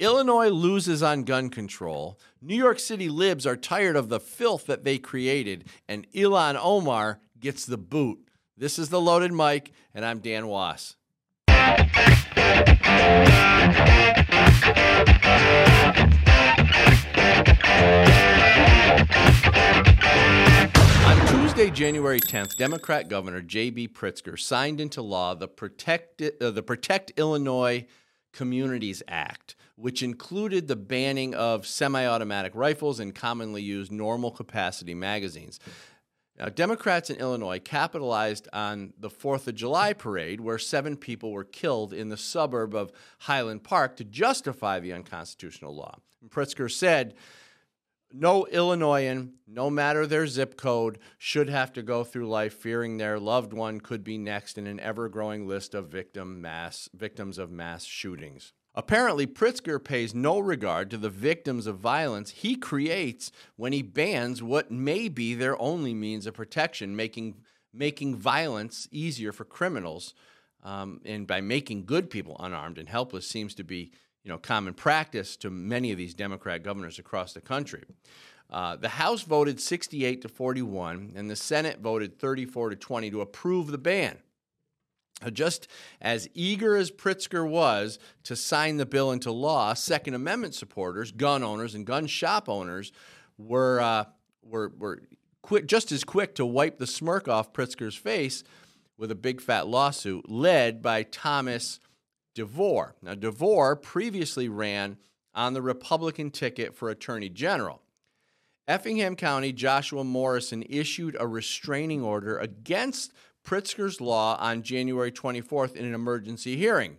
Illinois loses on gun control. New York City libs are tired of the filth that they created. And Ilhan Omar gets the boot. This is The Loaded Mic, and I'm Dan Wass. On Tuesday, January 10th, Democrat Governor J.B. Pritzker signed into law the Protect Illinois Communities Act, which included the banning of semi-automatic rifles and commonly used normal capacity magazines. Now, Democrats in Illinois capitalized on the 4th of July parade, where 7 people were killed in the suburb of Highland Park, to justify the unconstitutional law. And Pritzker said, no Illinoisan, no matter their zip code, should have to go through life fearing their loved one could be next in an ever-growing list of victims of mass shootings. Apparently, Pritzker pays no regard to the victims of violence he creates when he bans what may be their only means of protection, making violence easier for criminals, and by making good people unarmed and helpless seems to be common practice to many of these Democrat governors across the country. The House voted 68-41, and the Senate voted 34-20 to approve the ban. Just as eager as Pritzker was to sign the bill into law, Second Amendment supporters, gun owners, and gun shop owners were just as quick to wipe the smirk off Pritzker's face with a big fat lawsuit led by Thomas DeVore. Now, DeVore previously ran on the Republican ticket for Attorney General. Effingham County Joshua Morrison issued a restraining order against Pritzker's law on January 24th in an emergency hearing,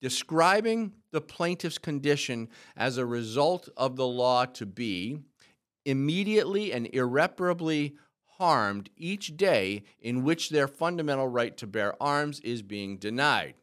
describing the plaintiff's condition as a result of the law to be immediately and irreparably harmed each day in which their fundamental right to bear arms is being denied.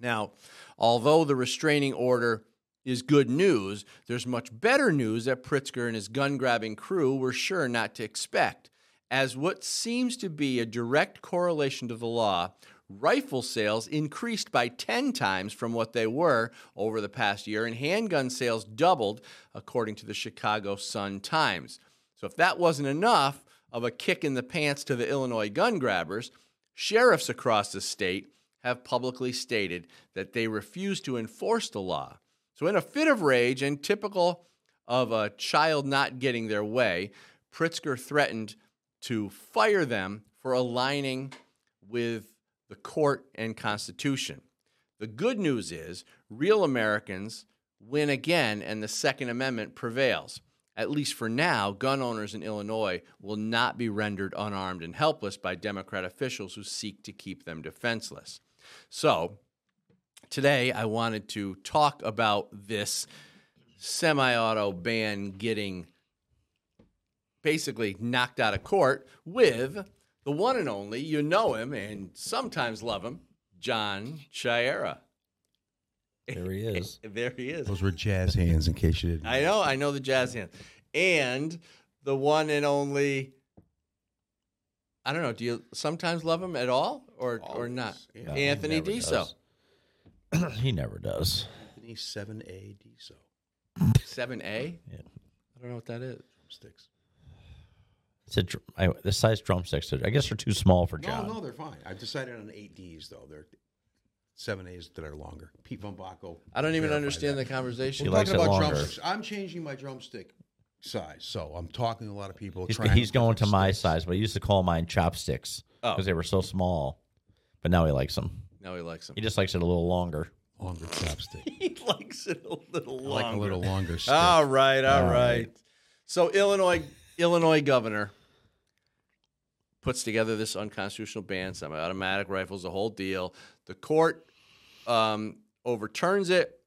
Now, although the restraining order is good news, there's much better news that Pritzker and his gun-grabbing crew were sure not to expect. As what seems to be a direct correlation to the law, rifle sales increased by 10 times from what they were over the past year, and handgun sales doubled, according to the Chicago Sun-Times. So if that wasn't enough of a kick in the pants to the Illinois gun grabbers, sheriffs across the state have publicly stated that they refuse to enforce the law. So in a fit of rage and typical of a child not getting their way, Pritzker threatened to fire them for aligning with the court and Constitution. The good news is real Americans win again and the Second Amendment prevails. At least for now, gun owners in Illinois will not be rendered unarmed and helpless by Democrat officials who seek to keep them defenseless. So, today I wanted to talk about this semi-auto ban getting basically knocked out of court with the one and only, you know him and sometimes love him, John Chiara. There he is. There he is. Those were jazz hands, in case you didn't know. I know the jazz hands. And the one and only, I don't know, do you sometimes love him at all or not? Yeah. Anthony Deso. He never does. Anthony 7A Deso. 7A? Yeah. I don't know what that is. Drumsticks. The size drumsticks, I guess, are too small for John. No, they're fine. I've decided on 8Ds, though. They're 7As that are longer. Pete Bambacco. I don't even understand the conversation. We're talking about drumsticks. I'm changing my drumstick size, so I'm talking to a lot of people. He's going to my size, but I used to call mine chopsticks because they were so small. But now he likes them. He just likes it a little longer. Longer chopstick. He likes it a little longer. I like a little longer stick. All right. So Illinois governor puts together this unconstitutional ban, semi-automatic rifles, the whole deal. The court overturns it,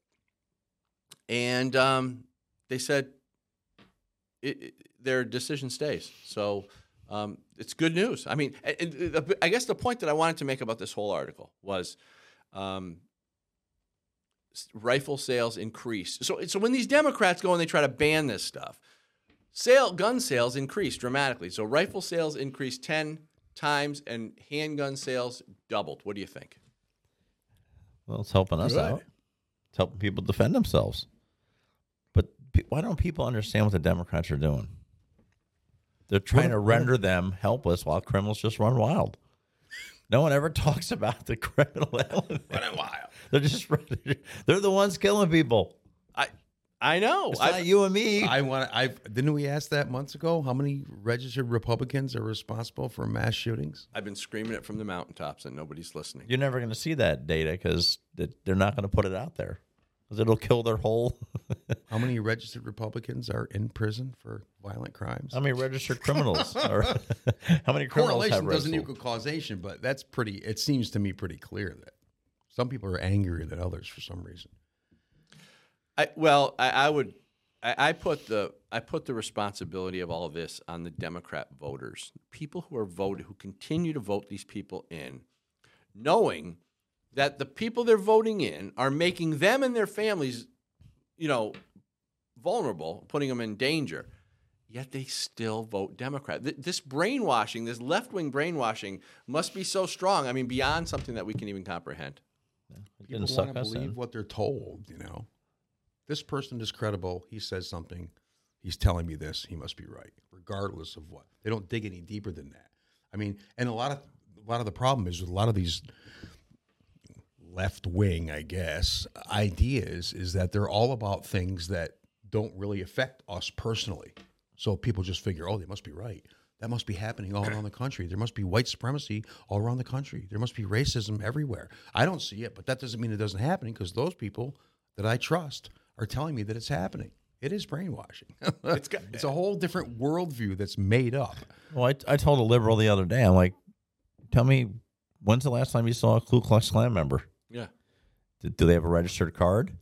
and they said their decision stays. So it's good news. I mean, I guess the point that I wanted to make about this whole article was rifle sales increased. So when these Democrats go and they try to ban this stuff, gun sales increased dramatically. So rifle sales increased 10 times and handgun sales doubled. What do you think? Well, it's helping us out. It's helping people defend themselves. why don't people understand what the Democrats are doing? They're trying to render them helpless while criminals just run wild. No one ever talks about the criminal element. Running wild. They're just they're the ones killing people. I know. It's not you and me. Didn't we ask that months ago? How many registered Republicans are responsible for mass shootings? I've been screaming it from the mountaintops, and nobody's listening. You're never going to see that data because they're not going to put it out there. Because it'll kill their whole... How many registered Republicans are in prison for violent crimes? How many registered criminals are... How many criminals have Correlation doesn't equal causation, but that's pretty... It seems to me pretty clear that some people are angrier than others for some reason. I put the responsibility of all of this on the Democrat voters, people who continue to vote these people in, knowing that the people they're voting in are making them and their families, vulnerable, putting them in danger. Yet they still vote Democrat. This brainwashing, this left-wing brainwashing, must be so strong. I mean, beyond something that we can even comprehend. Yeah, people want to believe what they're told. This person is credible. He says something. He's telling me this. He must be right, regardless of what. They don't dig any deeper than that. I mean, and a lot of the problem is with a lot of these left-wing, I guess, ideas is that they're all about things that don't really affect us personally. So people just figure, oh, they must be right. That must be happening all around the country. There must be white supremacy all around the country. There must be racism everywhere. I don't see it, but that doesn't mean it doesn't happen because those people that I trust are telling me that it's happening. It is brainwashing. It's a whole different worldview that's made up. Well, I told a liberal the other day, I'm like, tell me, when's the last time you saw a Ku Klux Klan member? Yeah. Do they have a registered card?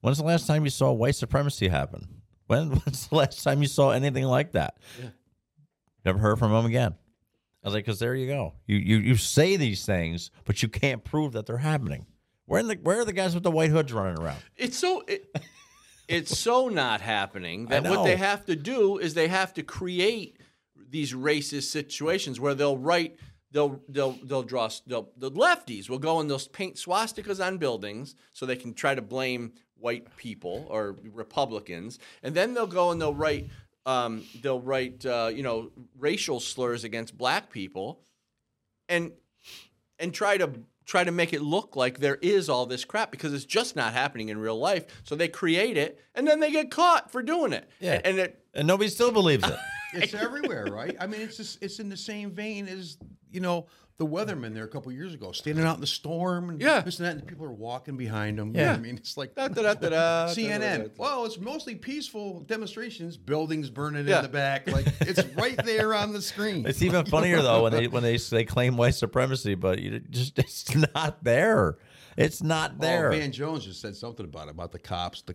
When's the last time you saw white supremacy happen? When's the last time you saw anything like that? Yeah. Never heard from them again. I was like, because there you go. You say these things, but you can't prove that they're happening. Where are the guys with the white hoods running around? It's so not happening that what they have to do is they have to create these racist situations where the lefties will go and they'll paint swastikas on buildings so they can try to blame white people or Republicans, and then they'll go and they'll write racial slurs against black people, and try to make it look like there is all this crap because it's just not happening in real life. So they create it, and then they get caught for doing it. Yeah, and nobody still believes it. It's everywhere, right? I mean, it's in the same vein as the weathermen there a couple years ago, standing out in the storm, and this and that, and people are walking behind them. Yeah, I mean, it's like CNN. Well, it's mostly peaceful demonstrations, buildings burning in the back, like it's right there on the screen. It's even funnier though when they claim white supremacy, but it's not there. It's not there. Van Jones just said something about the cops, the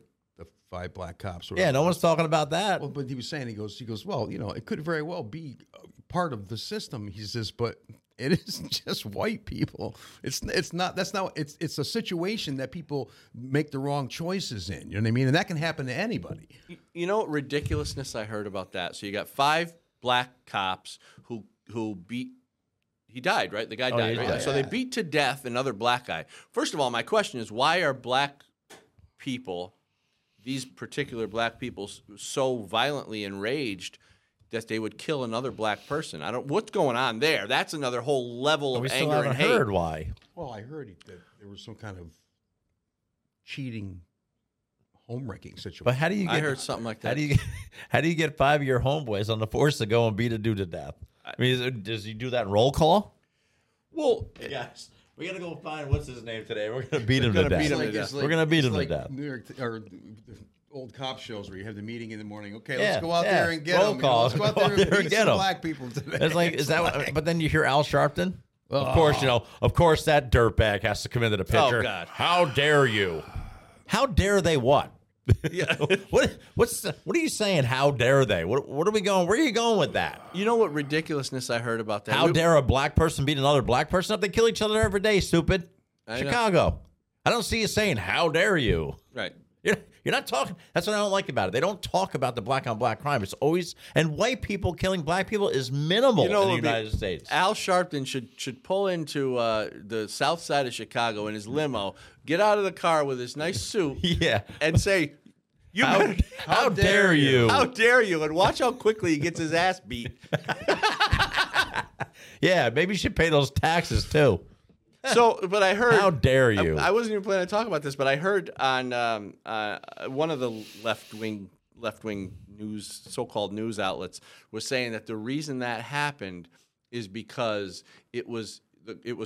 5 black cops. Yeah, no one's talking about that. Well, but he was saying, he goes, well, it could very well be part of the system. He says, but it isn't just white people. It's a situation that people make the wrong choices in. You know what I mean? And that can happen to anybody. You know what ridiculousness I heard about that? So you got 5 black cops who beat. He died, right? The guy died, right? Yeah. So they beat to death another black guy. First of all, my question is, why are black people, these particular black people, so violently enraged that they would kill another black person? I don't. What's going on there? That's another whole level of anger and hate. We still haven't heard why. Well, I heard that there was some kind of cheating, home-wrecking situation. But how do you get? I heard something like that. How do you get 5 of your homeboys on the force to go and beat a dude to death? I mean, does he do that in roll call? Well, yes. We got to go find what's his name today. We're going to beat him to death. We're going to beat him to death. New York or old cop shows where you have the meeting in the morning. Okay, let's go out there and get him. Let's go out there and get him. Black people today. It's like, is that what, but then you hear Al Sharpton? Well, of course, of course that dirtbag has to come into the picture. Oh, God. How dare you? How dare they what? Yeah. What are you saying? How dare they? What are we going? Where are you going with that? You know what ridiculousness I heard about that? How dare a black person beat another black person up? They kill each other every day, stupid. Chicago. I don't see you saying, how dare you? Right. You're not talking. That's what I don't like about it. They don't talk about the black on black crime. It's always, and white people killing black people is minimal in the United States. Al Sharpton should pull into the south side of Chicago in his limo, get out of the car with his nice suit, and say, How dare you? How dare you? And watch how quickly he gets his ass beat. Yeah, maybe you should pay those taxes too. So, but I heard. How dare you? I wasn't even planning to talk about this, but I heard on one of the left wing news, so-called news outlets, was saying that the reason that happened is because it was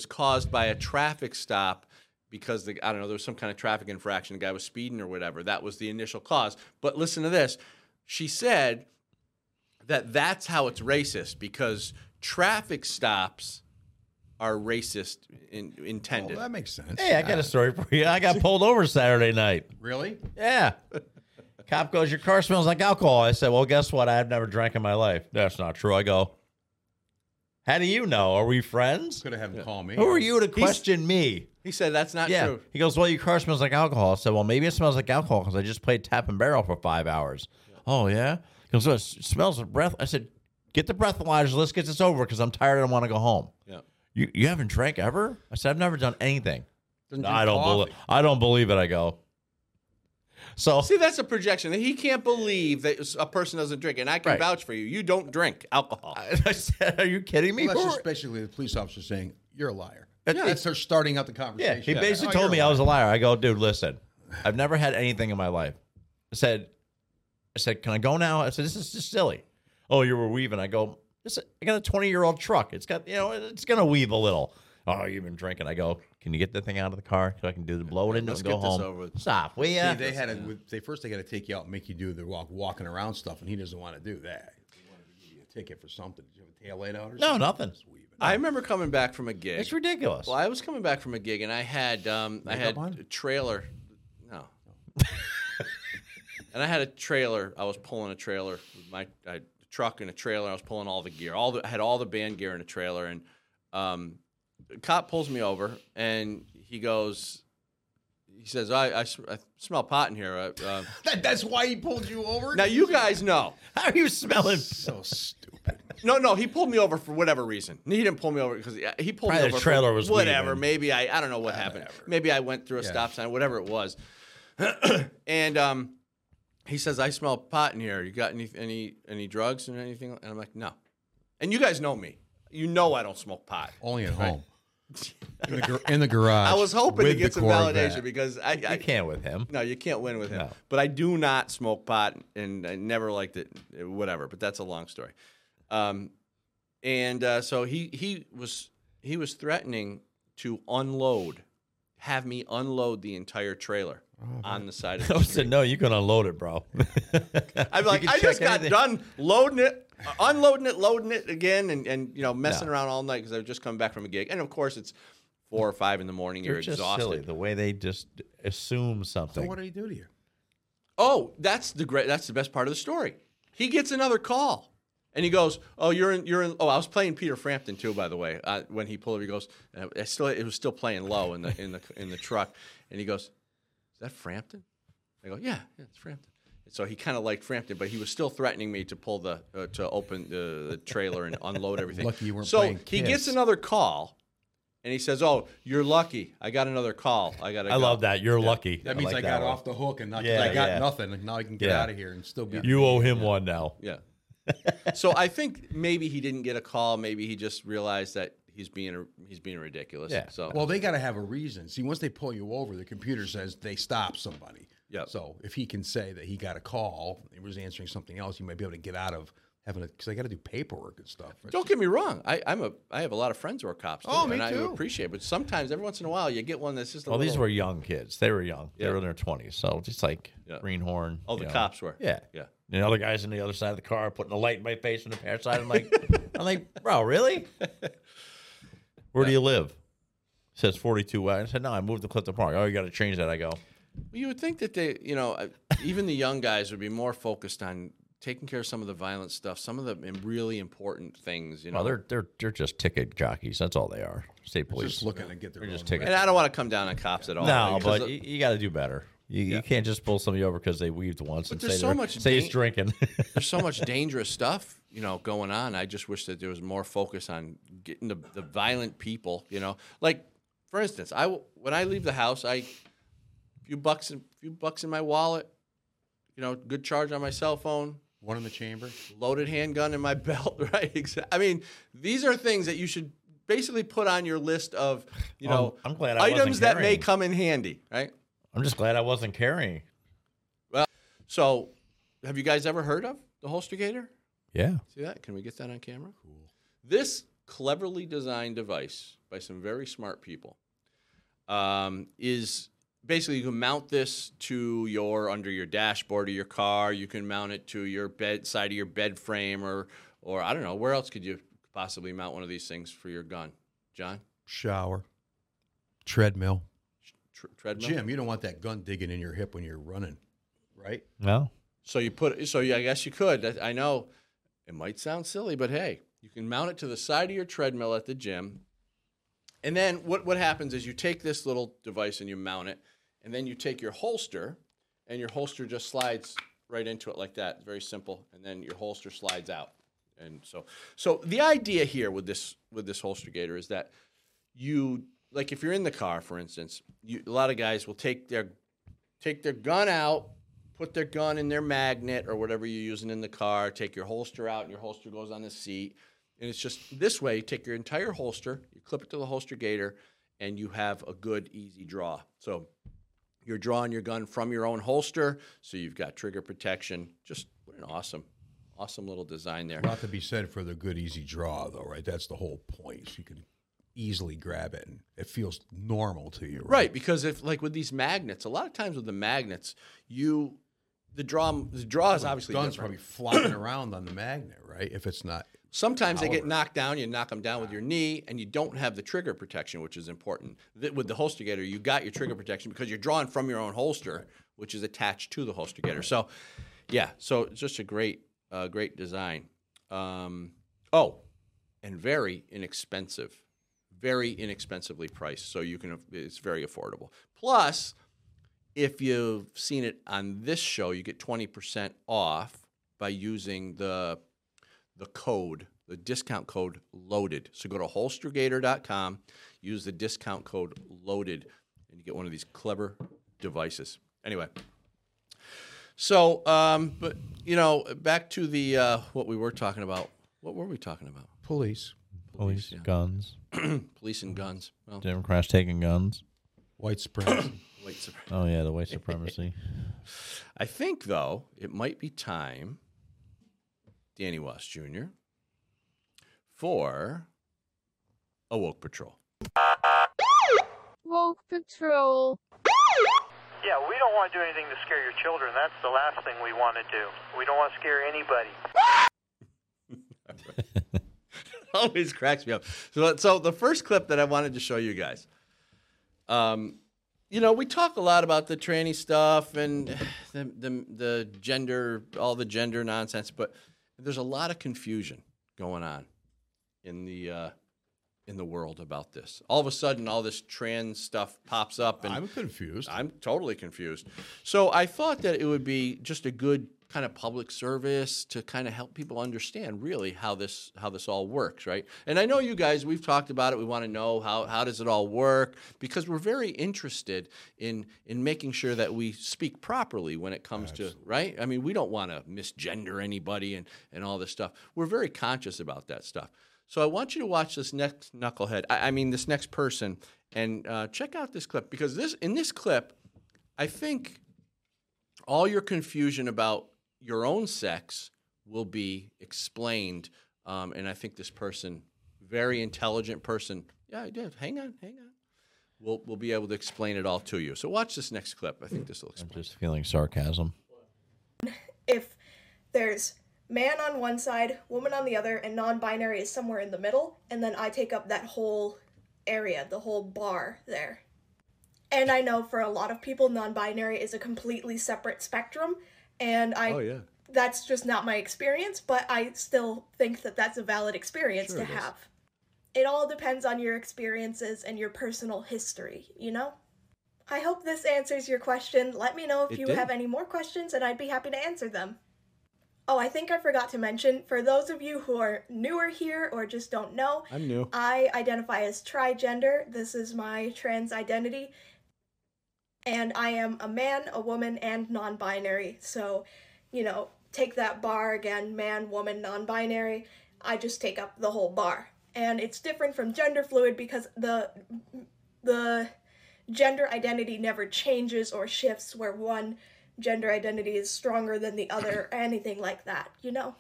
caused by a traffic stop. Because there was some kind of traffic infraction. The guy was speeding or whatever. That was the initial cause. But listen to this. She said that's how it's racist, because traffic stops are racist intended. Well, that makes sense. Hey, I got a story for you. I got pulled over Saturday night. Really? Yeah. Cop goes, "Your car smells like alcohol." I said, "Well, guess what? I've never drank in my life." "That's not true." I go, "How do you know? Are we friends?" Could have had him call me. Who are you to question me? He said, "That's not true." He goes, "Well, your car smells like alcohol." I said, "Well, maybe it smells like alcohol because I just played tap and barrel for 5 hours. Yeah. "Oh, yeah?" He goes, "Well, it smells of breath." I said, "Get the breathalyzer. Let's get this over because I'm tired and I want to go home." Yeah. You haven't drank ever? I said, "I've never done anything." I don't believe it. I go. So see, that's a projection. He can't believe that a person doesn't drink, and I can vouch for you. You don't drink alcohol. I said, "Are you kidding me?" Well, that's just basically the police officer saying, "You're a liar." That's her starting out the conversation. Yeah, he basically told me I was a liar. I go, "Dude, listen, I've never had anything in my life." I said, "Can I go now?" I said, "This is just silly." "Oh, you were weaving." I go, "I got a 20-year-old truck. It's got, it's gonna weave a little." "Oh, you've been drinking." I go, "Can you get the thing out of the car so I can do the blow it into and go home?" Let's get this over with. Stop. Well, yeah. See, they got to take you out and make you do the walking around stuff, and he doesn't want to do that. He wanted to give you a ticket for something. Did you have a tail light out or something? No, nothing. I remember coming back from a gig. It's ridiculous. Well, I was coming back from a gig, and I had a trailer. No. And I had a trailer. I was pulling a trailer with my truck and a trailer. I was pulling all the gear. I had all the band gear in a trailer, and the cop pulls me over, and he says, I smell pot in here. That's why he pulled you over? Now, you guys know. How are you smelling? So stupid. No, he pulled me over for whatever reason. He didn't pull me over because he pulled me over the trailer was whatever. Leaving. Maybe, I don't know what happened. Whatever. Maybe I went through a stop sign, whatever it was. And he says, "I smell pot in here. You got any drugs or anything?" And I'm like, "No." And you guys know me. You know I don't smoke pot. Only at home. In the garage. I was hoping to get some validation because I can't with him. No, you can't win with him. No. But I do not smoke pot, and I never liked it, whatever. But that's a long story. So he was threatening to have me unload the entire trailer on the side of the street. I said, "No, you can unload it, bro." I'm like, I just got done loading it. Unloading it, loading it again, and messing around all night because I've just come back from a gig. And of course, it's 4 or 5 in the morning. You're just exhausted. Silly, the way they just assume something. So what did he do to you? Oh, that's the best part of the story. He gets another call, and he goes, "Oh, you're in." Oh, I was playing Peter Frampton too, by the way. When he pulled over, he goes, it was still playing low in the truck," and he goes, "Is that Frampton?" I go, "Yeah, it's Frampton." So he kind of liked Frampton, but he was still threatening me to pull the to open the trailer and unload everything. Lucky you weren't playing Kiss. He gets another call, and he says, "Oh, you're lucky. I got another call. I gotta go." Love that. You're lucky. That means I got off the hook and I got nothing. And now I can get out of here and still be. You owe him one now. Yeah. So I think maybe he didn't get a call. Maybe he just realized that he's being ridiculous. Yeah. So they got to have a reason. See, once they pull you over, the computer says they stopped somebody. Yeah. So if he can say that he got a call, he was answering something else, you might be able to get out of having because they got to do paperwork and stuff. Don't get me wrong. I have a lot of friends who are cops. Too, me too. I appreciate it. But sometimes, every once in a while, you get one that's just a little... These were young kids. They were young. Yeah. They were in their 20s. So just like Greenhorn. Oh, the cops were. Yeah. Yeah. And the other guys on the other side of the car putting a light in my face on the passenger side. I'm like, "Bro, really? Where do you live?" It says 42. I said, "No, I moved to Clifton Park." "Oh, you got to change that." I go... Well, you would think that they, even the young guys would be more focused on taking care of some of the violent stuff, some of the really important things. Well, they're just ticket jockeys. That's all they are. State police. They're just looking to get their own ticket. And I don't want to come down on cops at all. No, but you got to do better. You can't just pull somebody over because they weaved once and say it's drinking. There's so much dangerous stuff, going on. I just wish that there was more focus on getting the violent people. Like for instance, when I leave the house, a few bucks in my wallet, you know, good charge on my cell phone. One in the chamber. Loaded handgun in my belt, right? Exactly. I mean, these are things that you should basically put on your list of, you know, I'm glad items that may come in handy, right? I'm just glad I wasn't carrying. Well, so have you guys ever heard of the Holster Gator? Yeah. See that? Can we get that on camera? Cool. This cleverly designed device by some very smart people is basically you can mount this to your under your dashboard of your car. You can mount it to your bed side of your bed frame, or I don't know, where else could you possibly mount one of these things for your gun? John? Shower. Treadmill. Treadmill. Jim, you don't want that gun digging in your hip when you're running, right? No. So you put. So I guess you could. I know it might sound silly, but hey, you can mount it to the side of your treadmill at the gym. And then what happens is you take this little device and you mount it, and then you take your holster, and your holster just slides right into it like that. It's very simple. And then your holster slides out. And so the idea here with this Holster Gator is that you, like if you're in the car, for instance, a lot of guys will take their gun out, put their gun in their magnet or whatever you're using in the car, take your holster out, and your holster goes on the seat. And it's just this way, you take your entire holster, you clip it to the Holster Gator, and you have a good, easy draw. So you're drawing your gun from your own holster, so you've got trigger protection. Just what an awesome little design there. Not to be said for the good, easy draw, though, right? That's the whole point. So you can easily grab it, and it feels normal to you, right? Right, because if, like with these magnets, a lot of times with the magnets, the draw is obviously different. The gun's probably flopping around on the magnet, right? If it's not... Sometimes they get knocked down. You knock them down with your knee, and you don't have the trigger protection, which is important. With the Holster Gator, you got your trigger protection because you're drawing from your own holster, which is attached to the Holster Gator. So, yeah, so it's just a great design. And very inexpensive, very inexpensively priced. So it's very affordable. Plus, if you've seen it on this show, you get 20% off by using the code, the discount code LOADED. So go to holstergator.com, use the discount code LOADED, and you get one of these clever devices. Anyway, so, but, you know, back to the, what we were talking about. What were we talking about? Police, yeah. Guns. Police and guns. Well, Democrats taking guns. White supremacy. Oh, yeah, the white supremacy. I think, though, it might be time... Danny Wass Jr. for a Woke Patrol. Woke Patrol. Yeah, we don't want to do anything to scare your children. That's the last thing we want to do. We don't want to scare anybody. Always cracks me up. So the first clip that I wanted to show you guys, you know, we talk a lot about the tranny stuff and the gender, all the gender nonsense, but there's a lot of confusion going on in the world about this. All of a sudden, all this trans stuff pops up, and I'm confused. I'm totally confused. So I thought that it would be just a good kind of public service to kind of help people understand really how this all works, right? And I know you guys, we've talked about it. We want to know how does it all work, because we're very interested in making sure that we speak properly when it comes to, right? I mean, we don't want to misgender anybody and all this stuff. We're very conscious about that stuff. So I want you to watch this next knucklehead. I mean, this next person, and check out this clip, because in this clip, I think all your confusion about your own sex will be explained, and I think this person, very intelligent person, yeah, I did. Hang on. We'll be able to explain it all to you. So watch this next clip. I think this will explain. I'm just feeling sarcasm. If there's man on one side, woman on the other, and non-binary is somewhere in the middle, and then I take up that whole area, the whole bar there. And I know for a lot of people, non-binary is a completely separate spectrum, and that's just not my experience, but I still think that that's a valid experience to have. It all depends on your experiences and your personal history, you know? I hope this answers your question. Let me know if you have any more questions, and I'd be happy to answer them. Oh, I think I forgot to mention, for those of you who are newer here or just don't know, I'm new. I identify as trigender. This is my trans identity. and I am a man, a woman, and non-binary, so, you know, take that bar again, man, woman, non-binary, I just take up the whole bar. And it's different from gender fluid because the gender identity never changes or shifts where one gender identity is stronger than the other or anything like that, you know?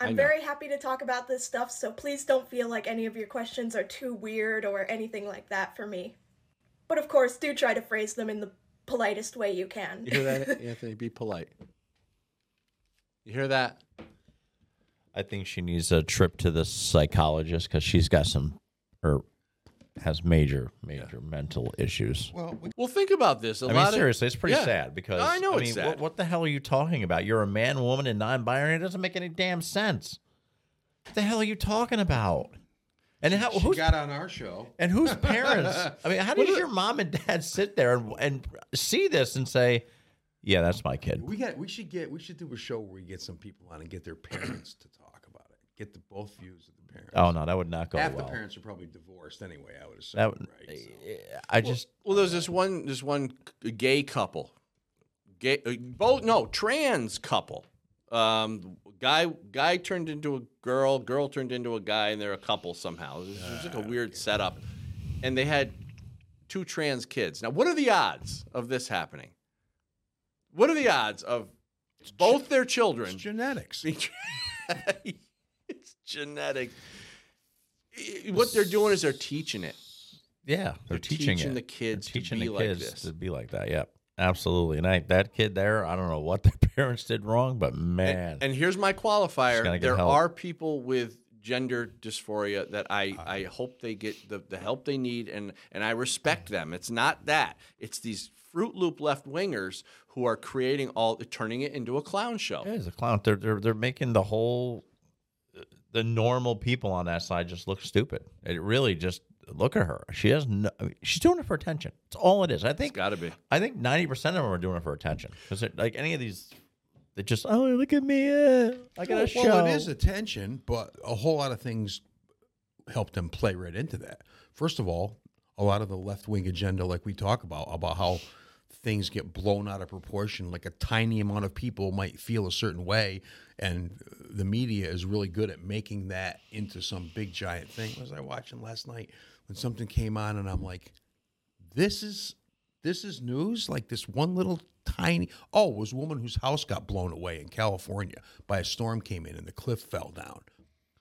I'm very happy to talk about this stuff, so please don't feel like any of your questions are too weird or anything like that for me. But of course, do try to phrase them in the politest way you can. You hear that, Anthony? Be polite. You hear that? I think she needs a trip to the psychologist because she's got some, or has major mental issues. Well, think about this. Seriously, it's pretty sad because I know it's sad. What the hell are you talking about? You're a man, woman, and non-binary. It doesn't make any damn sense. What the hell are you talking about? And how she got on our show? And whose parents? I mean, how did your mom and dad sit there and see this and say, "Yeah, that's my kid"? We should do a show where we get some people on and get their parents to talk about it. Get the both views of the parents. Oh no, that would not go well. Half the parents are probably divorced anyway, I would assume. Right? So. There's this one gay couple, trans couple. Guy turned into a girl. Girl turned into a guy, and they're a couple somehow. It was like a weird setup, and they had two trans kids. Now, what are the odds of this happening? What are the odds of both their children? It's genetics. It's genetic. What they're doing is they're teaching it. Yeah, they're teaching it. The kids they're teaching to be the kids like this. To be like that. Yeah, absolutely. And that kid there, I don't know what their parents did wrong, but man. And here's my qualifier: there are people with gender dysphoria that I hope they get the help they need, and I respect them. It's not that. It's these Fruit Loop left wingers who are turning it into a clown show. It is a clown. They're making the whole. The normal people on that side just look stupid. It really just look at her. She has she's doing it for attention. It's all it is. I think it's got to be. I think 90% of them are doing it for attention because like any of these, they just look at me, I got a show. Well, it is attention, but a whole lot of things help them play right into that. First of all, a lot of the left wing agenda, like we talk about how things get blown out of proportion, like a tiny amount of people might feel a certain way, and the media is really good at making that into some big giant thing. What was I watching last night when something came on and I'm like, this is news? Like this one little tiny, it was a woman whose house got blown away in California by a storm came in and the cliff fell down.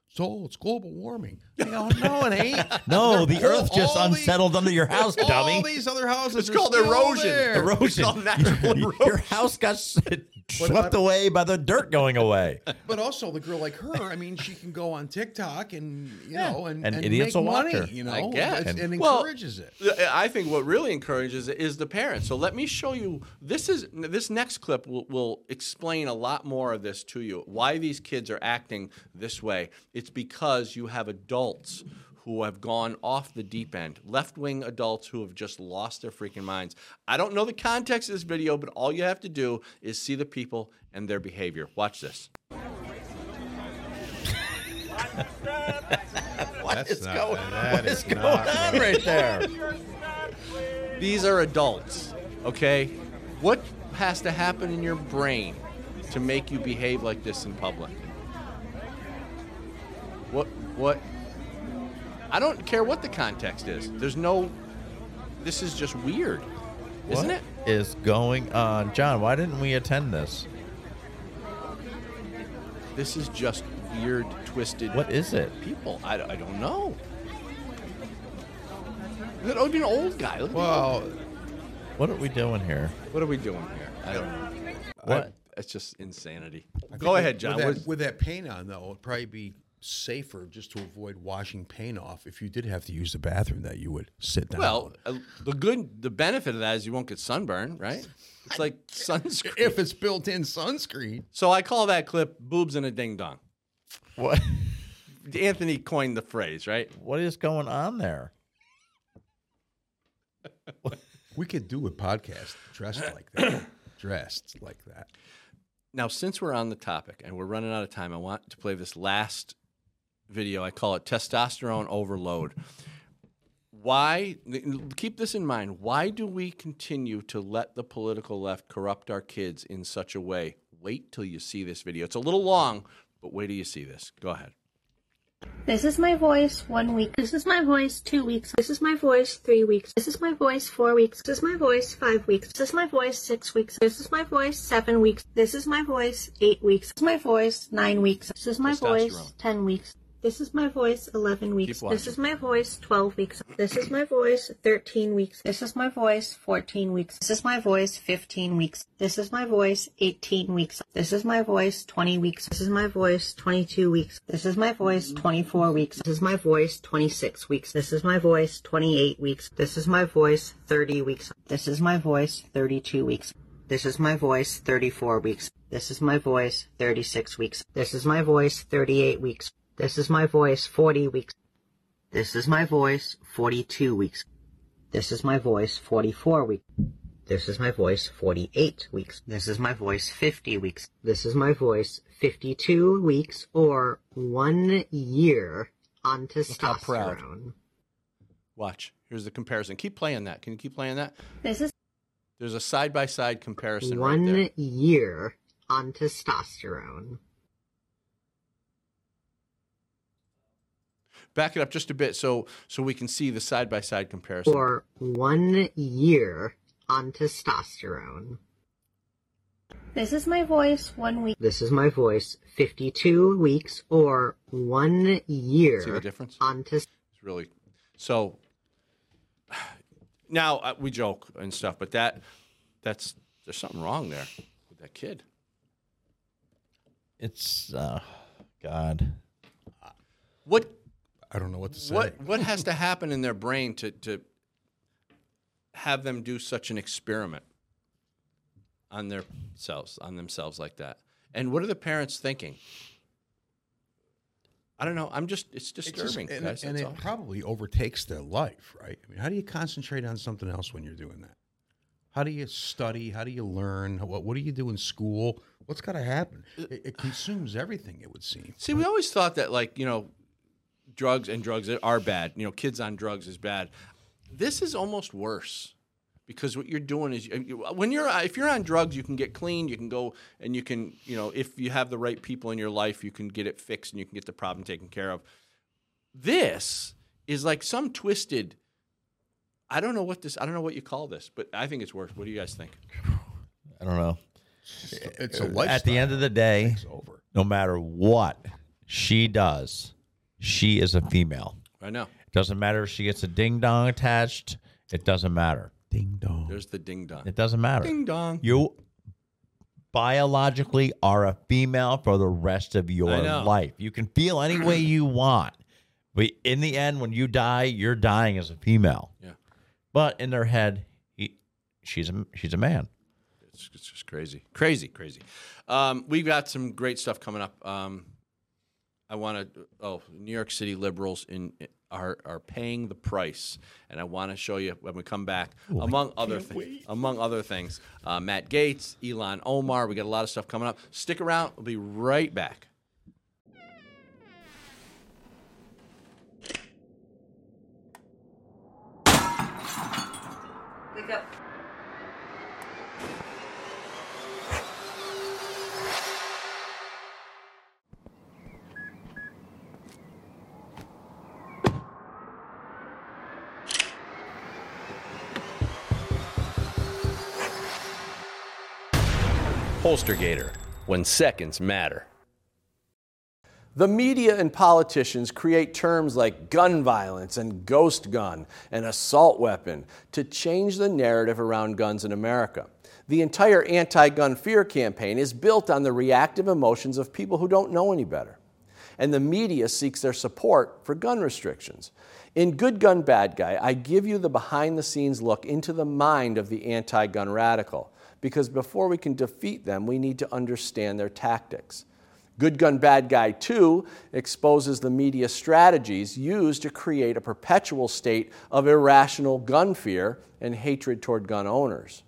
So it's global warming. No, it ain't. No, the earth just unsettled under your house, dummy. All these other houses it's called erosion. There. Erosion. It's natural erosion. Your house got swept away by the dirt going away. But also, the girl like her, I mean, she can go on TikTok and and idiots make money, her, you know, I guess. And encourages it. I think what really encourages it is the parents. So let me show you. This next clip will explain a lot more of this to you. Why these kids are acting this way. It's because you have adults who have gone off the deep end, left-wing adults who have just lost their freaking minds. I don't know the context of this video, but all you have to do is see the people and their behavior. Watch this. What is going on right there? These are adults, okay? What has to happen in your brain to make you behave like this in public? What? I don't care what the context is. This is just weird, isn't it? What is going on? John, why didn't we attend this? This is just weird, twisted. What is it? People. I don't know. It would be an old guy. Well, what are we doing here? I don't know. What? It's just insanity. Go ahead, John. With that paint on, though, it'd probably be safer just to avoid washing paint off. If you did have to use the bathroom, that you would sit down. Well, the benefit of that is you won't get sunburn, right? It's like sunscreen if it's built-in sunscreen. So I call that clip "boobs in a ding dong." What? Anthony coined the phrase, right? What is going on there? We could do a podcast dressed like that. Now, since we're on the topic and we're running out of time, I want to play this last video. I call it Testosterone Overload. Why, keep this in mind, why do we continue to let the political left corrupt our kids in such a way? Wait till you see this video. It's a little long, but wait till you see this. Go ahead. This is my voice 1 week. This is my voice 2 weeks. This is my voice 3 weeks. This is my voice 4 weeks. This is my voice 5 weeks. This is my voice 6 weeks. This is my voice 7 weeks. This is my voice 8 weeks. This is my voice 9 weeks. This is my voice 10 weeks. This is my voice 11 weeks. This is my voice 12 weeks. This is my voice 13 weeks. This is my voice 14 weeks. This is my voice 15 weeks. This is my voice 18 weeks. This is my voice 20 weeks. This is my voice 22 weeks. This is my voice 24 weeks. This is my voice 26 weeks. This is my voice 28 weeks. This is my voice 30 weeks. This is my voice 32 weeks. This is my voice 34 weeks. This is my voice 36 weeks. This is my voice 38 weeks. This is my voice 40 weeks. This is my voice 42 weeks. This is my voice 44 weeks. This is my voice 48 weeks. This is my voice 50 weeks. This is my voice 52 weeks or 1 year on testosterone. Watch. Here's the comparison. Keep playing that. Can you keep playing that? There's a side-by-side comparison. 1 year on testosterone. Back it up just a bit so we can see the side-by-side comparison. Or 1 year on testosterone. This is my voice 1 week. This is my voice 52 weeks or 1 year. See the difference? On testosterone. It's really... So, now we joke and stuff, but that's... There's something wrong there with that kid. It's... God. What... I don't know what to say. What has to happen in their brain to have them do such an experiment on themselves like that? And what are the parents thinking? I don't know. It's disturbing. It's just, guys, and it probably overtakes their life, right? I mean, how do you concentrate on something else when you're doing that? How do you study? How do you learn? What do you do in school? What's got to happen? It consumes everything, it would seem. See, we always thought that, like, you know, drugs are bad. You know, kids on drugs is bad. This is almost worse because what you're doing is if you're on drugs, you can get clean. You can go and you can, you know, if you have the right people in your life, you can get it fixed and you can get the problem taken care of. This is like some twisted. I don't know what you call this, but I think it's worse. What do you guys think? I don't know. It's a lifestyle. At the end of the day, it's over. No matter what she does, she is a female. I know. It doesn't matter if she gets a ding-dong attached. It doesn't matter. Ding-dong. There's the ding-dong. It doesn't matter. Ding-dong. You biologically are a female for the rest of your life. You can feel any way you want. But in the end, when you die, you're dying as a female. Yeah. But in their head, she's a man. It's just crazy. Crazy, crazy. We've got some great stuff coming up. I want to. New York City liberals are paying the price, and I want to show you when we come back. Among other things, Matt Gaetz, Ilhan Omar. We got a lot of stuff coming up. Stick around. We'll be right back. Wake up. Holster Gator, when seconds matter. The media and politicians create terms like gun violence and ghost gun and assault weapon to change the narrative around guns in America. The entire anti-gun fear campaign is built on the reactive emotions of people who don't know any better. And the media seeks their support for gun restrictions. In Good Gun, Bad Guy, I give you the behind-the-scenes look into the mind of the anti-gun radical. Because before we can defeat them, we need to understand their tactics. Good Gun, Bad Guy 2 exposes the media strategies used to create a perpetual state of irrational gun fear and hatred toward gun owners.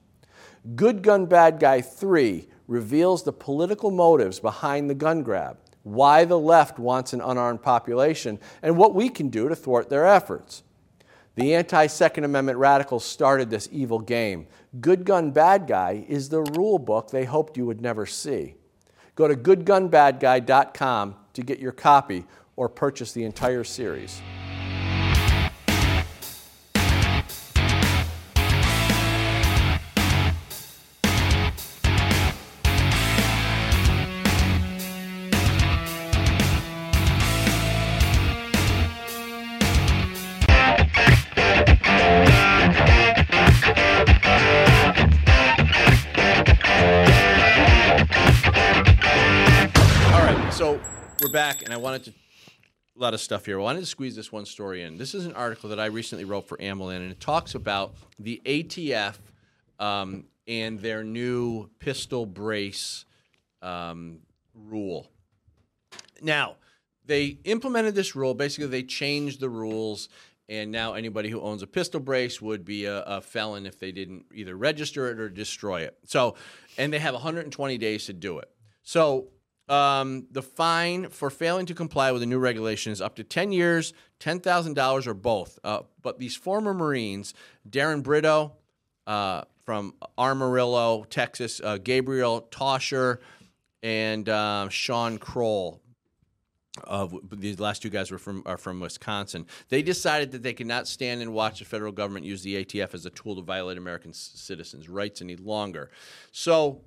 Good Gun, Bad Guy 3 reveals the political motives behind the gun grab, why the left wants an unarmed population, and what we can do to thwart their efforts. The anti-Second Amendment radicals started this evil game. Good Gun Bad Guy is the rule book they hoped you would never see. Go to goodgunbadguy.com to get your copy or purchase the entire series. Back, and I wanted to, a lot of stuff here. I wanted to squeeze this one story in. This is an article that I recently wrote for Amblin, and it talks about the ATF and their new pistol brace rule. Now, they implemented this rule. Basically, they changed the rules, and now anybody who owns a pistol brace would be a felon if they didn't either register it or destroy it. So, and they have 120 days to do it. So, the fine for failing to comply with the new regulation is up to 10 years, $10,000 or both. But these former Marines, Darren Brito from Amarillo, Texas, Gabriel Tosher, and Sean Kroll, these last two guys are from Wisconsin. They decided that they could not stand and watch the federal government use the ATF as a tool to violate American citizens' rights any longer. So,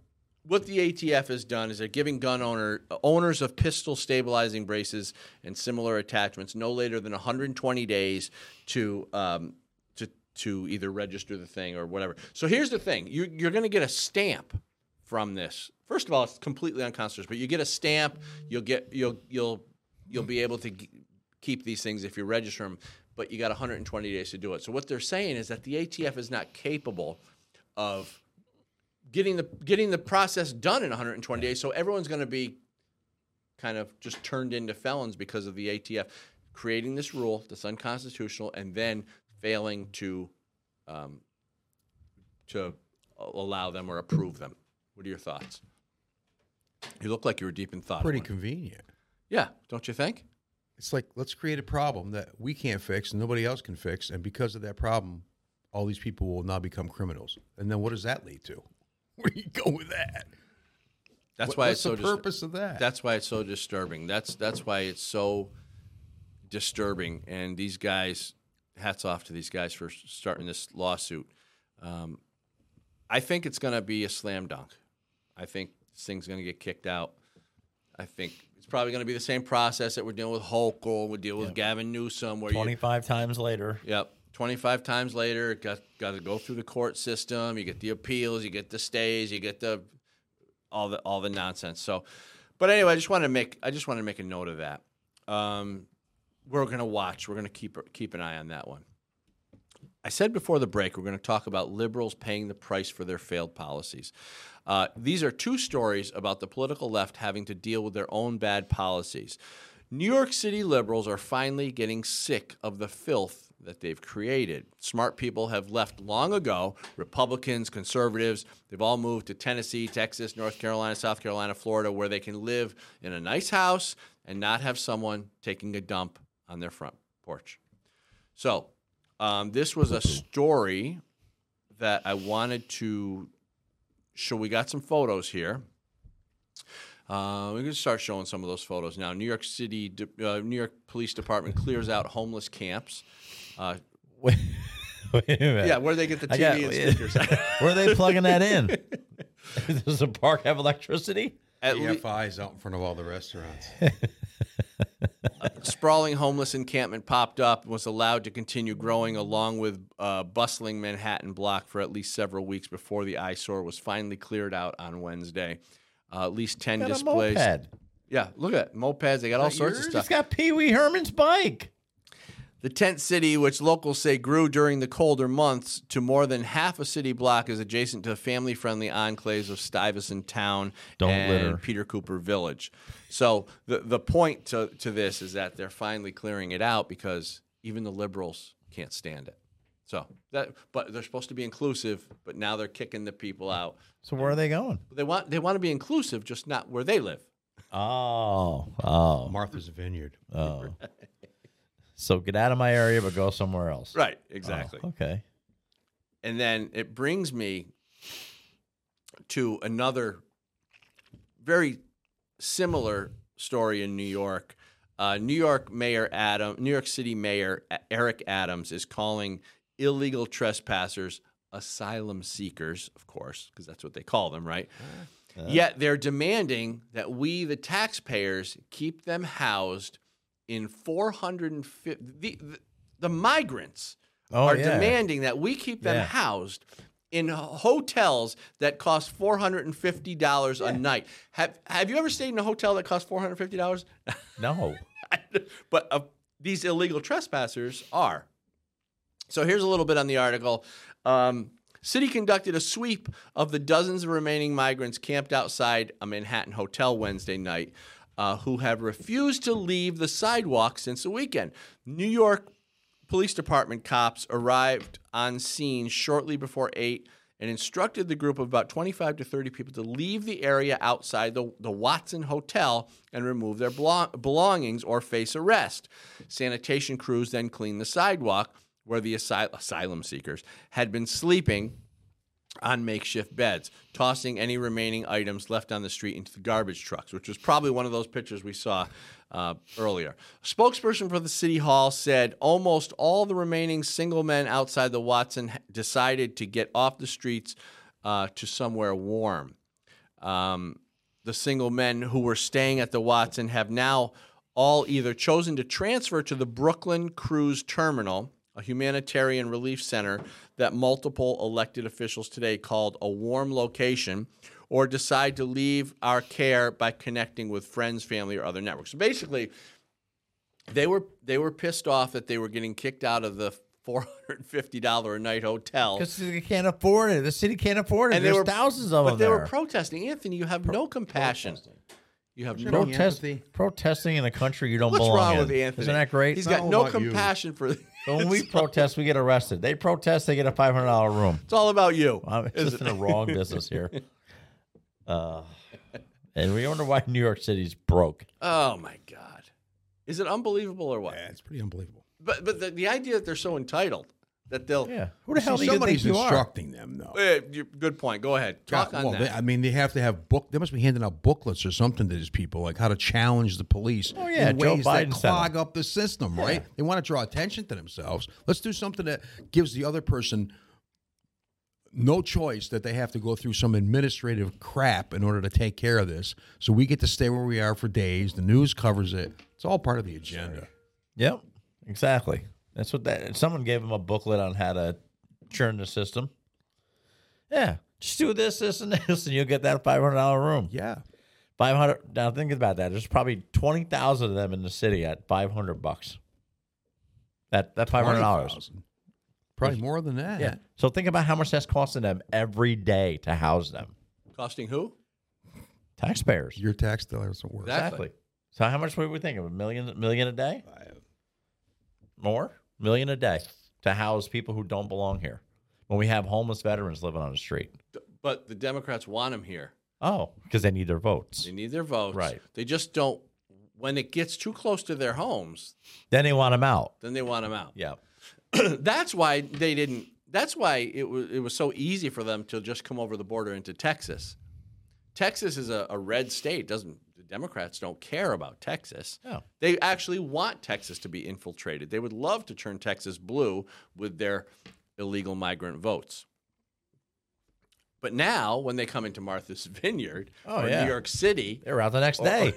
what the ATF has done is they're giving gun owners of pistol stabilizing braces and similar attachments no later than 120 days to either register the thing or whatever. So here's the thing. You're going to get a stamp from this. First of all, it's completely unconstitutional, but you get a stamp. You'll be able to keep these things if you register them, but you got 120 days to do it. So what they're saying is that the ATF is not capable of getting the process done in 120 days, so everyone's going to be kind of just turned into felons because of the ATF creating this rule that's unconstitutional and then failing to allow them or approve them. What are your thoughts? You look like you were deep in thought. Pretty convenient. Yeah, don't you think? It's like, let's create a problem that we can't fix and nobody else can fix, and because of that problem, all these people will now become criminals. And then what does that lead to? Where do you go with that? What's the purpose of that? That's why it's so disturbing. That's why it's so disturbing. And these guys, hats off to these guys for starting this lawsuit. I think it's going to be a slam dunk. I think this thing's going to get kicked out. I think it's probably going to be the same process that we're dealing with Hochul, we deal with Gavin Newsom. 25 times later. Yep. 25 times later, got to go through the court system. You get the appeals, you get the stays, you get the all the nonsense. So, but anyway, I just wanted to make a note of that. We're going to watch. We're going to keep an eye on that one. I said before the break, we're going to talk about liberals paying the price for their failed policies. These are two stories about the political left having to deal with their own bad policies. New York City liberals are finally getting sick of the filth that they've created. Smart people have left long ago. Republicans, conservatives, they've all moved to Tennessee, Texas, North Carolina, South Carolina, Florida, where they can live in a nice house and not have someone taking a dump on their front porch. So this was a story that I wanted to show. We got some photos here. We're going to start showing some of those photos now. New York Police Department clears out homeless camps. Wait a minute. Yeah, where they get the TV and stickers. Where are they plugging that in? Does the park have electricity? EFI's out in front of all the restaurants. A sprawling homeless encampment popped up and was allowed to continue growing along with bustling Manhattan block for at least several weeks before the eyesore was finally cleared out on Wednesday. At least 10 displays. A moped. Yeah, look at it. Mopeds. They got all sorts of stuff. It's got Pee Wee Herman's bike. The tent city, which locals say grew during the colder months to more than half a city block, is adjacent to family-friendly enclaves of Stuyvesant Town and Peter Cooper Village. So the point to this is that they're finally clearing it out because even the liberals can't stand it. So but they're supposed to be inclusive, but now they're kicking the people out. So where are they going? They want to be inclusive, just not where they live. Oh, Martha's Vineyard. Oh. So get out of my area, but go somewhere else. Right, exactly. Oh, okay. And then it brings me to another very similar story in New York. New York City Mayor Eric Adams is calling illegal trespassers asylum seekers, of course, because that's what they call them, right? Yet they're demanding that we, the taxpayers, keep them housed in 450. The migrants demanding that we keep them housed in hotels that cost $450 a night. Have you ever stayed in a hotel that cost $450? No. But these illegal trespassers are. So here's a little bit on the article. City conducted a sweep of the dozens of remaining migrants camped outside a Manhattan hotel Wednesday night who have refused to leave the sidewalk since the weekend. New York Police Department cops arrived on scene shortly before 8 and instructed the group of about 25 to 30 people to leave the area outside the Watson Hotel and remove their belongings or face arrest. Sanitation crews then cleaned the sidewalk where the asylum seekers had been sleeping on makeshift beds, tossing any remaining items left on the street into the garbage trucks, which was probably one of those pictures we saw earlier. A spokesperson for the city hall said almost all the remaining single men outside the Watson decided to get off the streets to somewhere warm. The single men who were staying at the Watson have now all either chosen to transfer to the Brooklyn Cruise Terminal, a humanitarian relief center that multiple elected officials today called a warm location, or decide to leave our care by connecting with friends, family, or other networks. So basically, they were pissed off that they were getting kicked out of the $450 a night hotel. Because they can't afford it. The city can't afford it. And there's thousands of them there. But they were protesting. Anthony, you have no compassion. You have no empathy. Protesting in a country you don't belong in. What's wrong with Anthony? Isn't that great? He's got no compassion for... When we protest, we get arrested. They protest, they get a $500 room. It's all about you. It's just in the wrong business here. And we wonder why New York City's broke. Oh, my God. Is it unbelievable or what? Yeah, it's pretty unbelievable. But the idea that they're so entitled that they'll... Yeah. Who the hell do you think you are? Somebody's instructing them, though. Good point. Go ahead. Talk on that. They have to have They must be handing out booklets or something to these people, like how to challenge the police in ways that clog up the system, right? They want to draw attention to themselves. Let's do something that gives the other person no choice that they have to go through some administrative crap in order to take care of this. So we get to stay where we are for days. The news covers it. It's all part of the agenda. Yep, exactly. That's what someone gave him a booklet on how to churn the system. Yeah, just do this, this, and this, and you'll get that $500 room. Yeah, 500. Now think about that. There's probably 20,000 of them in the city at $500. That $500. Probably more than that. Yeah. So think about how much that's costing them every day to house them. Costing who? Taxpayers. Your tax dollars are worth. Exactly. So how much were we thinking? A million a day? More? Million a day to house people who don't belong here when we have homeless veterans living on the street. But the Democrats want them here. Oh, because they need their votes. They need their votes. Right. They just don't. When it gets too close to their homes. Then they want them out. Yeah. That's why they didn't. That's why it was so easy for them to just come over the border into Texas. Texas is a red state. The Democrats don't care about Texas. Oh. They actually want Texas to be infiltrated. They would love to turn Texas blue with their illegal migrant votes. But now, when they come into Martha's Vineyard or New York City, they're out the next day.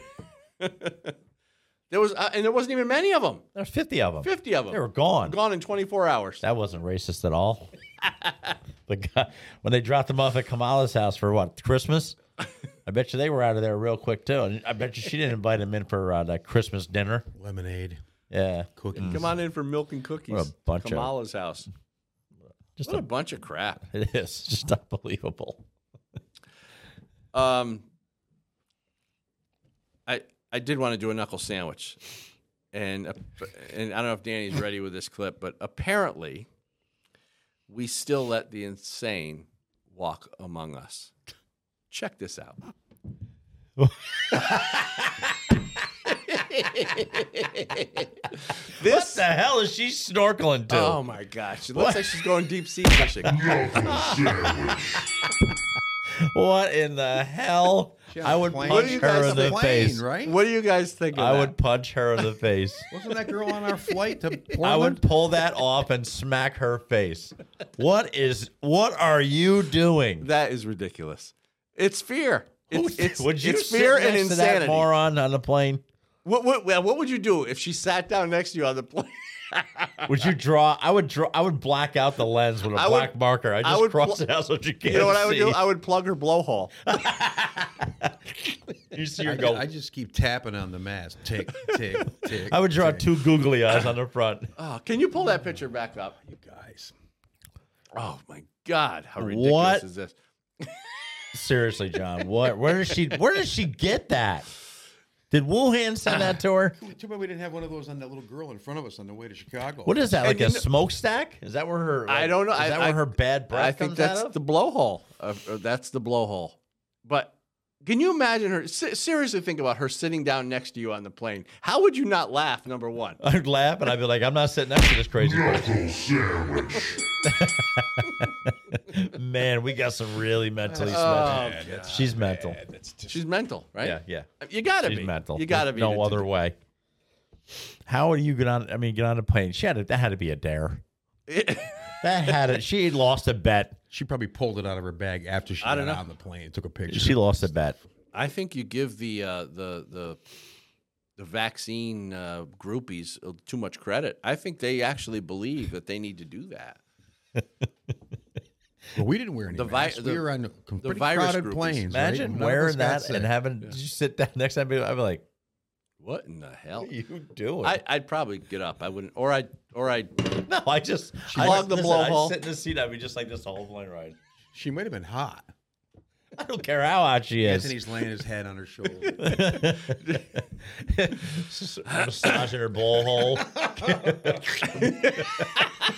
There wasn't even many of them. There were 50 of them. They were gone. Gone in 24 hours. That wasn't racist at all. The guy, when they dropped them off at Kamala's house for what, Christmas? I bet you they were out of there real quick, too. And I bet you she didn't invite them in for that Christmas dinner. Lemonade. Yeah. Cookies. Come on in for milk and cookies. What a bunch Kamala's house. Just what a bunch of crap. It is. Just unbelievable. I did want to do a knuckle sandwich. And I don't know if Danny's ready with this clip, but apparently we still let the insane walk among us. Check this out. What the hell is she snorkeling to? Oh, my gosh. It looks like she's going deep sea fishing. What in the hell? I would punch her in the face. Right? What do you guys think of that? I would punch her in the face. Wasn't that girl on our flight to Portland? I would pull that off and smack her face. What are you doing? That is ridiculous. It's fear. Would you sit fear next and insanity. To that moron on the plane? What would you do if she sat down next to you on the plane? Would you draw? I would black out the lens with a black marker. I would cross it out so you can't see. You know what I would do? I would plug her blowhole. You see her go. I just keep tapping on the mask. Tick, tick, tick. I would draw two googly eyes on the front. Oh, can you pull that picture back up, you guys? Oh my God! How ridiculous is this? Seriously, John. Where does she get that? Did Wuhan send that to her? Too bad we didn't have one of those on that little girl in front of us on the way to Chicago. What is that? Like a smokestack? Is that where her? I don't know. Is that where her bad breath? I think that's the blowhole. That's the blowhole. But can you imagine her? Seriously, think about her sitting down next to you on the plane. How would you not laugh? Number one, I'd laugh and I'd be like, I'm not sitting next to this crazy person. Man, we got some really mentally special. Oh, she's mental. She's mental, right? Yeah. You gotta be. She's mental. You gotta be. No other way. How are you gonna? I mean, get on the plane. That had to be a dare. She lost a bet. She probably pulled it out of her bag after she got on the plane and took a picture. She lost a bet. I think you give the vaccine groupies too much credit. I think they actually believe that they need to do that. Well, we didn't wear any masks. We were on pretty crowded planes. Imagine wearing that and having you sit down next time. I'd be like, "What in the hell are you doing?" I'd probably get up. I wouldn't, I plug the blowhole. I'd sit in the seat. I'd be just like this whole plane ride. She might have been hot. I don't care how hot she is. Anthony's laying his head on her shoulder, massaging her blowhole.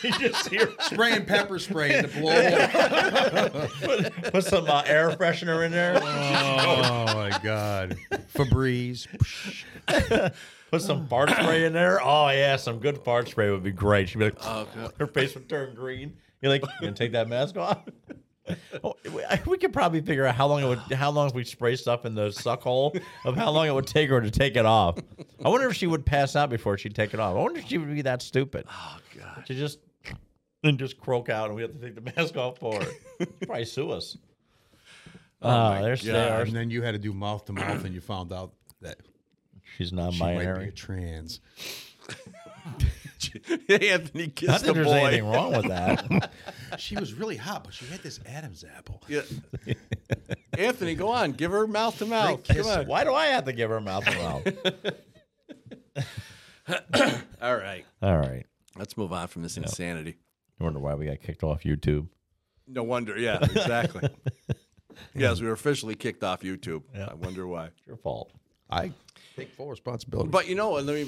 You just hear spraying pepper spray in the blowhole. Put some air freshener in there. Oh my God, Febreze. Put some fart spray in there. Oh yeah, some good fart spray would be great. She'd be like, her face would turn green. You're like, you gonna take that mask off? Oh, we could probably figure out how long if we spray stuff in the suck hole of how long it would take her to take it off. I wonder if she would pass out before she'd take it off. I wonder if she would be that stupid. Oh God! To just croak out and we have to take the mask off for her. She'd probably sue us. And then you had to do mouth to mouth, and you found out that she's non-binary. She might be a trans. Anthony kissed not that the there's boy. Anything wrong with that. She was really hot, but she had this Adam's apple. Yeah. Anthony, go on. Give her mouth to mouth. Come on. Why do I have to give her mouth to mouth? All right. Let's move on from this insanity. I wonder why we got kicked off YouTube. No wonder. Yeah, exactly. Yes, we were officially kicked off YouTube. Yeah. I wonder why. It's your fault. I take full responsibility. But you know, and let me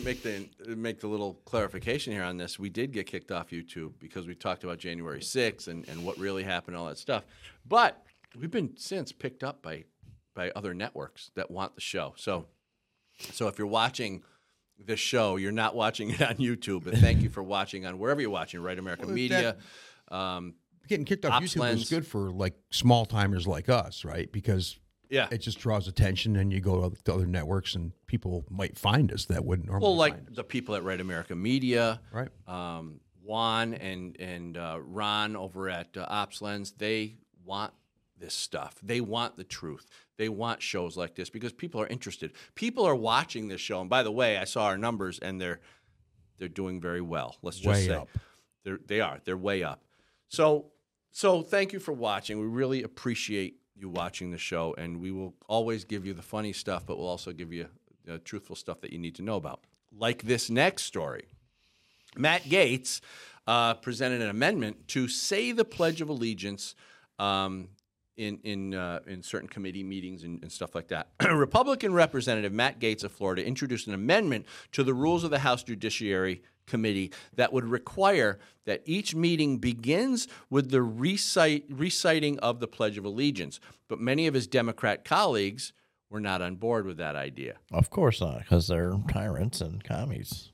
make the little clarification here on this. We did get kicked off YouTube because we talked about January 6th and what really happened, all that stuff. But we've been since picked up by other networks that want the show. So if you're watching this show, you're not watching it on YouTube. But thank you for watching on wherever you're watching, right? American Media. Getting kicked off YouTube is good for like small timers like us, right? Because yeah, it just draws attention, and you go to other networks, and people might find us that wouldn't normally. Well, like the people at Right America Media, right? Juan and Ron over at Ops Lens, they want this stuff. They want the truth. They want shows like this because people are interested. People are watching this show, and by the way, I saw our numbers, and they're doing very well. Let's just way say up. They're way up. So thank you for watching. We really appreciate you watching the show, and we will always give you the funny stuff, but we'll also give you truthful stuff that you need to know about. Like this next story. Matt Gaetz presented an amendment to say the Pledge of Allegiance in certain committee meetings and stuff like that. Republican Representative Matt Gaetz of Florida introduced an amendment to the rules of the House Judiciary Committee that would require that each meeting begins with the reciting of the Pledge of Allegiance. But many of his Democrat colleagues were not on board with that idea. Of course not, because they're tyrants and commies.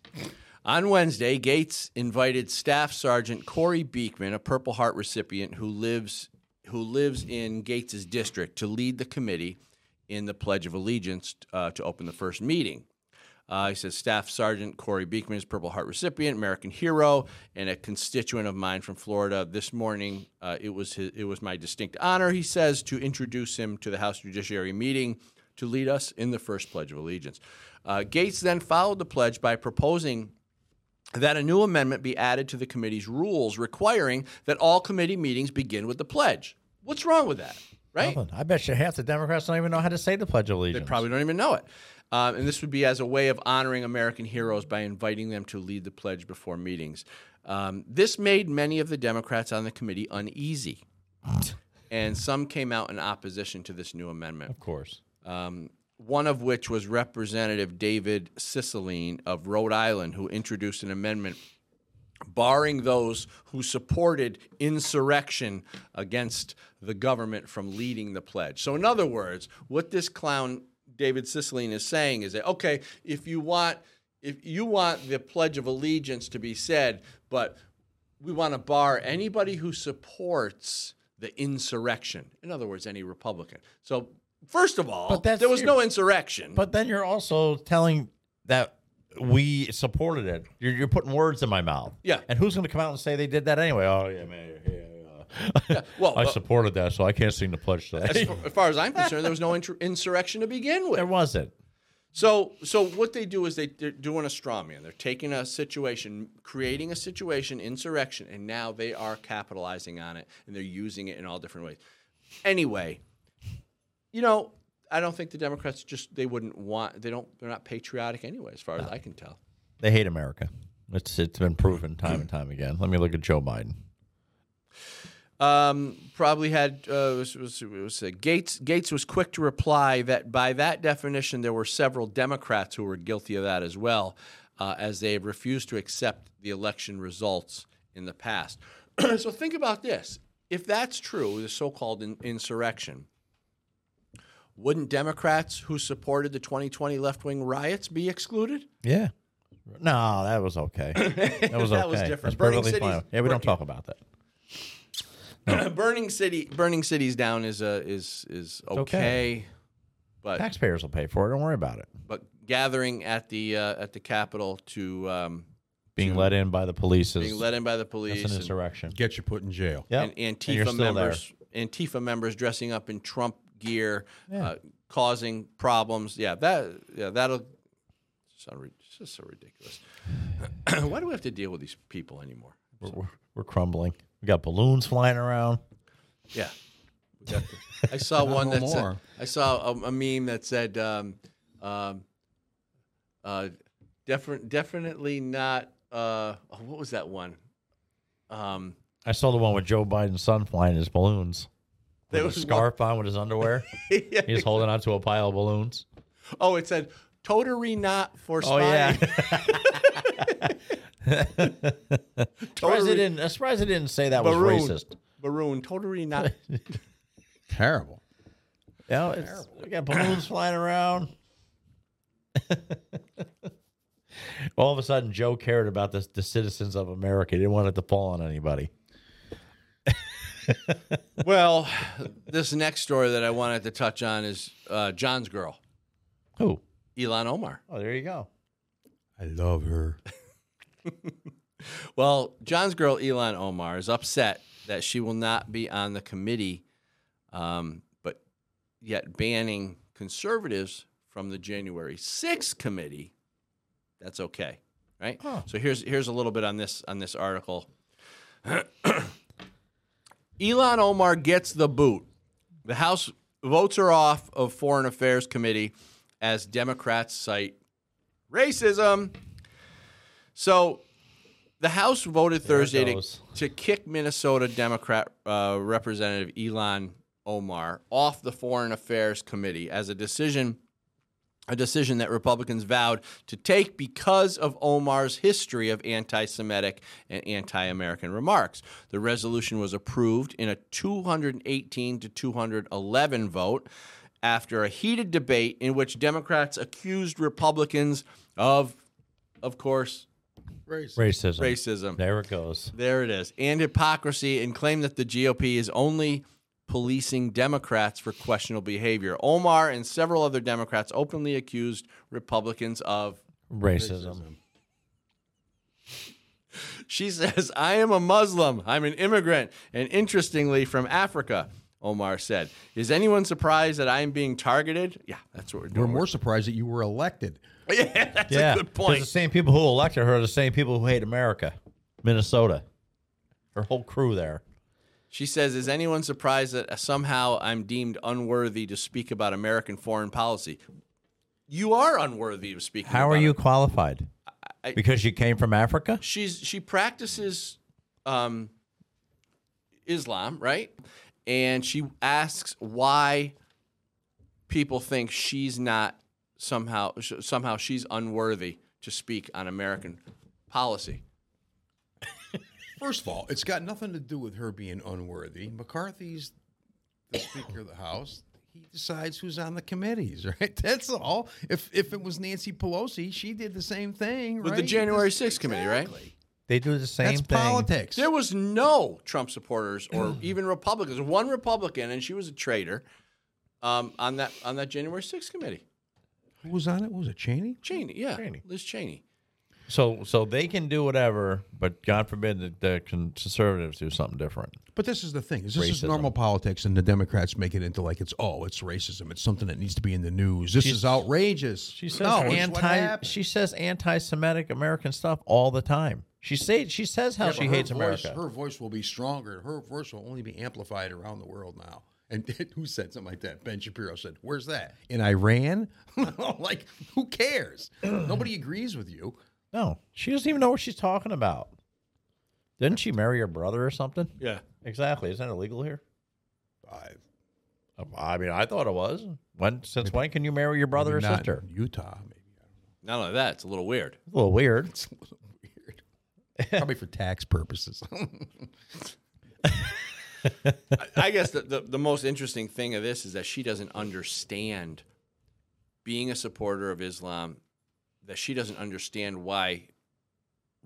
On Wednesday, Gaetz invited Staff Sergeant Corey Beekman, a Purple Heart recipient who lives in Gaetz's district, to lead the committee in the Pledge of Allegiance to open the first meeting. He says, Staff Sergeant Corey Beekman is Purple Heart recipient, American hero, and a constituent of mine from Florida. This morning, it was my distinct honor, he says, to introduce him to the House Judiciary meeting to lead us in the first Pledge of Allegiance. Gaetz then followed the pledge by proposing that a new amendment be added to the committee's rules requiring that all committee meetings begin with the pledge. What's wrong with that, right? Nothing. I bet you half the Democrats don't even know how to say the Pledge of Allegiance. They probably don't even know it. And this would be as a way of honoring American heroes by inviting them to lead the pledge before meetings. This made many of the Democrats on the committee uneasy, and some came out in opposition to this new amendment. Of course. One of which was Representative David Cicilline of Rhode Island, who introduced an amendment barring those who supported insurrection against the government from leading the pledge. So in other words, what this clown David Cicilline is saying is that, okay, if you want the Pledge of Allegiance to be said, but we want to bar anybody who supports the insurrection. In other words, any Republican. So first of all, there was no insurrection. But then you're also telling that we supported it. You're putting words in my mouth. Yeah. And who's going to come out and say they did that anyway? Oh, yeah, man. Yeah, well, I supported that, so I can't sing the pledge today. As far as I'm concerned, there was no insurrection to begin with. There wasn't. So what they do is they're doing a straw man. They're taking a situation, creating a situation, insurrection, and now they are capitalizing on it, and they're using it in all different ways. Anyway, you know, I don't think the Democrats they're not patriotic anyway, as far as I can tell. They hate America. It's been proven time and time again. Let me look at Joe Biden. Probably had Gaetz was quick to reply that by that definition there were several Democrats who were guilty of that as well, as they have refused to accept the election results in the past. So think about this: if that's true, the so-called insurrection, wouldn't Democrats who supported the 2020 left-wing riots be excluded? Yeah. No, that was okay. That was different. That's burning cities. Fine. Yeah, we don't talk about that. No. Burning cities down is okay, but taxpayers will pay for it. Don't worry about it. But gathering at the Capitol to being let in by the police, that's an insurrection. Get you put in jail. Yep. And Antifa members dressing up in Trump gear, causing problems. That'll sound just so ridiculous. Why do we have to deal with these people anymore? We're crumbling. We got balloons flying around. Yeah, I saw one that said, I saw a meme that said, definitely not. What was that one? I saw the one with Joe Biden's son flying his balloons. There was a scarf on with his underwear. Yeah, he's holding onto a pile of balloons. Oh, it said "Totally not for spying." Oh yeah. I'm surprised they didn't say that was racist. Baroon, totally not. Terrible. Yeah, we got balloons flying around. All of a sudden, Joe cared about the citizens of America. He didn't want it to fall on anybody. Well, this next story that I wanted to touch on is John's girl. Who? Ilhan Omar. Oh, there you go. I love her. Well, John's girl, Ilhan Omar, is upset that she will not be on the committee, but yet banning conservatives from the January 6th committee. That's okay, right? Huh. So here's a little bit on this article. Ilhan Omar gets the boot. The House votes her off of Foreign Affairs Committee as Democrats cite racism. So the House voted Thursday to kick Minnesota Democrat Representative Ilhan Omar off the Foreign Affairs Committee as a decision that Republicans vowed to take because of Omar's history of anti-Semitic and anti-American remarks. The resolution was approved in a 218 to 211 vote. after a heated debate in which Democrats accused Republicans of course, racism. There it goes. There it is. And hypocrisy, and claimed that the GOP is only policing Democrats for questionable behavior. Omar and several other Democrats openly accused Republicans of racism. She says, "I am a Muslim. I'm an immigrant, and interestingly from Africa," Omar said. "Is anyone surprised that I am being targeted?" Yeah, that's what we're doing. We're more surprised that you were elected. Yeah, that's a good point. Because the same people who elected her are the same people who hate America, Minnesota, her whole crew there. She says, "Is anyone surprised that somehow I'm deemed unworthy to speak about American foreign policy?" You are unworthy of speaking. How about are you qualified? Because you came from Africa? She practices Islam, right? And she asks why people think she's not somehow she's unworthy to speak on American policy. First of all, it's got nothing to do with her being unworthy. McCarthy's the Speaker of the House. He decides who's on the committees, right? That's all. If it was Nancy Pelosi, she did the same thing, right? With the January 6th committee, right? They do the same thing. That's politics. There was no Trump supporters or even Republicans. One Republican, and she was a traitor, on that January 6th committee. Who was on it? Was it Cheney? Cheney, yeah. Cheney. Liz Cheney. So they can do whatever, but God forbid that the conservatives do something different. But this is the thing. This is normal politics, and the Democrats make it into like it's racism. It's something that needs to be in the news. This is outrageous. She says anti-Semitic American stuff all the time. She says how she hates America. Her voice will be stronger. Her voice will only be amplified around the world now. And who said something like that? Ben Shapiro said, "Where's that? In Iran?" Like, who cares? Nobody agrees with you. No, she doesn't even know what she's talking about. Didn't she marry her brother or something? Yeah. Exactly. Is that illegal here? I mean, I thought it was. When can you marry your brother or sister? In Utah, maybe. I don't know. Not only that, it's a little weird. It's a little weird. Probably for tax purposes. I guess the most interesting thing of this is that she doesn't understand being a supporter of Islam, that she doesn't understand why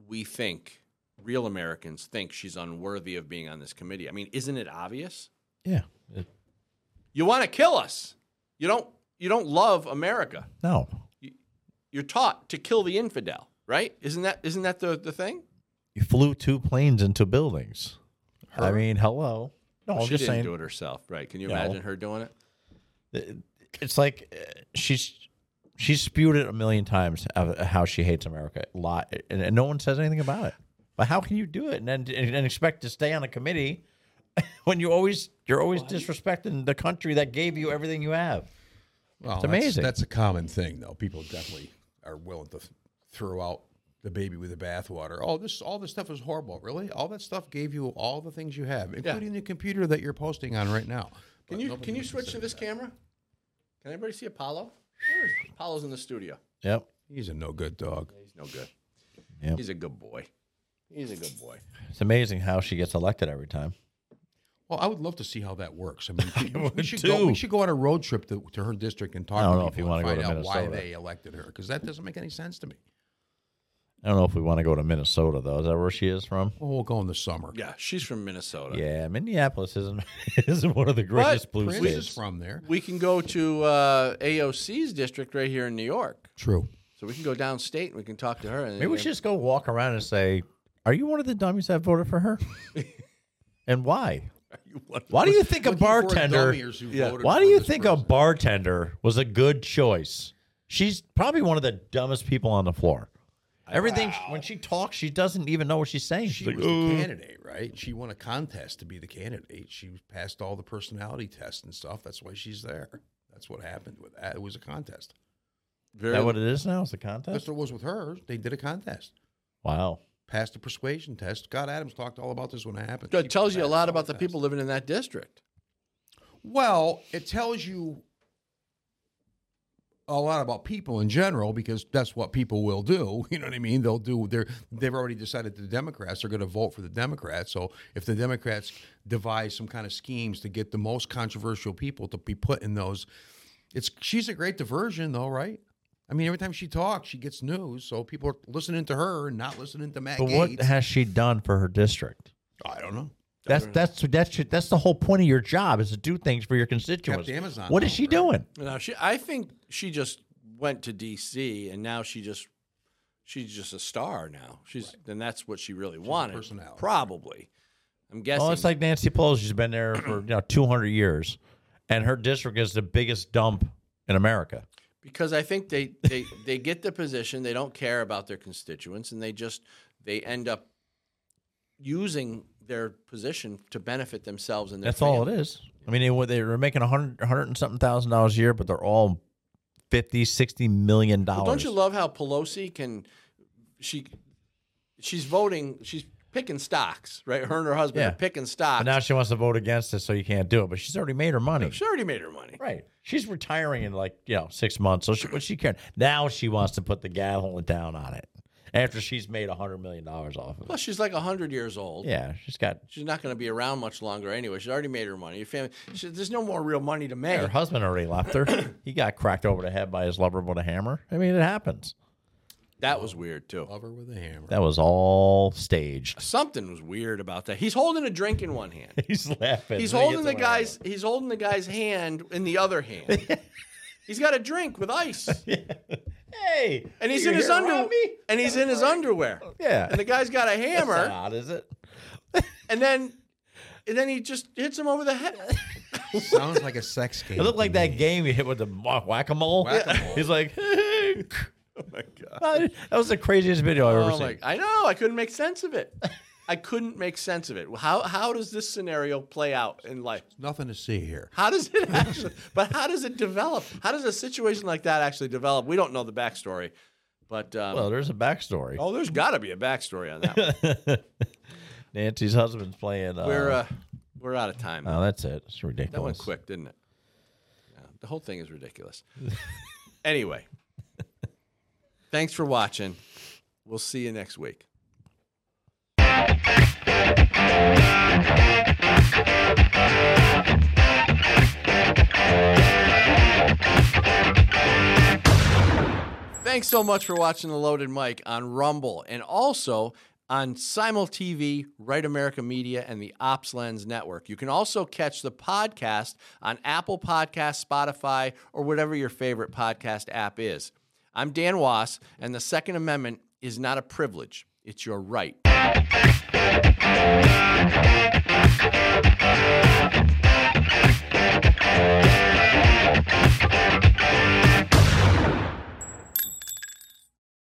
we think, real Americans think, she's unworthy of being on this committee. I mean, isn't it obvious? Yeah. You want to kill us. You don't love America. No. You're taught to kill the infidel, right? Isn't that the thing? You flew two planes into buildings. Her? I mean, hello. No, she didn't do it herself, right? Can you imagine her doing it? It's like she's spewed it a million times of how she hates America a lot, and no one says anything about it. But how can you do it and expect to stay on a committee when you're always disrespecting the country that gave you everything you have? Well, it's amazing. That's a common thing, though. People definitely are willing to throw out the baby with the bathwater. Oh, all this stuff is horrible. Really? All that stuff gave you all the things you have, including the computer that you're posting on right now. Can you switch to this camera? Can everybody see Apollo? Apollo's in the studio. Yep. He's a no good dog. Yeah, he's no good. Yep. He's a good boy. It's amazing how she gets elected every time. Well, I would love to see how that works. I mean, we should go on a road trip to her district and talk to people and find out why they elected her, because that doesn't make any sense to me. I don't know if we want to go to Minnesota, though. Is that where she is from? Well, we'll go in the summer. Yeah, she's from Minnesota. Yeah, Minneapolis isn't one of the greatest blue states. Prince is from there. We can go to AOC's district right here in New York. True. So we can go downstate and we can talk to her. Maybe we should just go walk around and say, "Are you one of the dummies that voted for her? And why? Why do you think a bartender was a good choice? She's probably one of the dumbest people on the floor." Everything, when she talks, she doesn't even know what she's saying. She was the candidate, right? She won a contest to be the candidate. She passed all the personality tests and stuff. That's why she's there. That's what happened with that. It was a contest. Is that what it is now? It's a contest? That's what it was with her. They did a contest. Wow. Passed the persuasion test. Scott Adams talked all about this when it happened. It tells you a lot about the people living in that district. Well, it tells you a lot about people in general, because that's what people will do. You know what I mean? They'll do. They've already decided the Democrats are going to vote for the Democrats. So if the Democrats devise some kind of schemes to get the most controversial people to be put in those She's a great diversion, though, right? I mean, every time she talks, she gets news, so people are listening to her and not listening to Matt Gaetz. But what has she done for her district? I don't know. That's the whole point of your job, is to do things for your constituents. Amazon, what is she doing? No, I think she just went to D.C. and now she's just a star now. And that's what she really wanted. Probably, I'm guessing. Oh, it's like Nancy Pelosi. She's been there for 200 years, and her district is the biggest dump in America. Because I think they get the position, they don't care about their constituents, and they end up using their position to benefit themselves and their family. All it is. I mean, they were making $100,000 a year, but they're all $50-60 million. Well, don't you love how Pelosi she's voting, she's picking stocks, right? Her and her husband are picking stocks. But now she wants to vote against it, so you can't do it. But she's already made her money. Right. She's retiring in 6 months, so what's she caring? Now she wants to put the gavel down on it. After she's made $100 million off of it. Plus, she's 100 years old. Yeah, she's not going to be around much longer anyway. She's already made her money. Her family, there's no more real money to make. Her husband already left her. He got cracked over the head by his lover with a hammer. I mean, it happens. That was weird, too. Lover with a hammer. That was all staged. Something was weird about that. He's holding a drink in one hand. He's laughing. He's holding the guy's hand in the other hand. He's got a drink with ice. Yeah. Hey, and he's in his underwear. And he's in his underwear. Yeah, and the guy's got a hammer. That's not odd, is it? and then he just hits him over the head. Sounds like a sex game. It looked like that game you hit with the whack-a-mole. Yeah. He's like, hey. Oh my god, that was the craziest video I've ever seen. I know. I couldn't make sense of it. How does this scenario play out in life? There's nothing to see here. How does it actually? But how does it develop? How does a situation like that actually develop? We don't know the backstory, but well, there's a backstory. Oh, there's got to be a backstory on that one. Nancy's husband's playing. We're out of time. Oh, that's it. It's ridiculous. That went quick, didn't it? Yeah, the whole thing is ridiculous. Anyway, thanks for watching. We'll see you next week. Thanks so much for watching The Loaded Mic on Rumble and also on SimulTV, Right America Media, and the Ops Lens Network. You can also catch the podcast on Apple Podcasts, Spotify, or whatever your favorite podcast app is. I'm Dan Wass, and the Second Amendment is not a privilege. It's your right.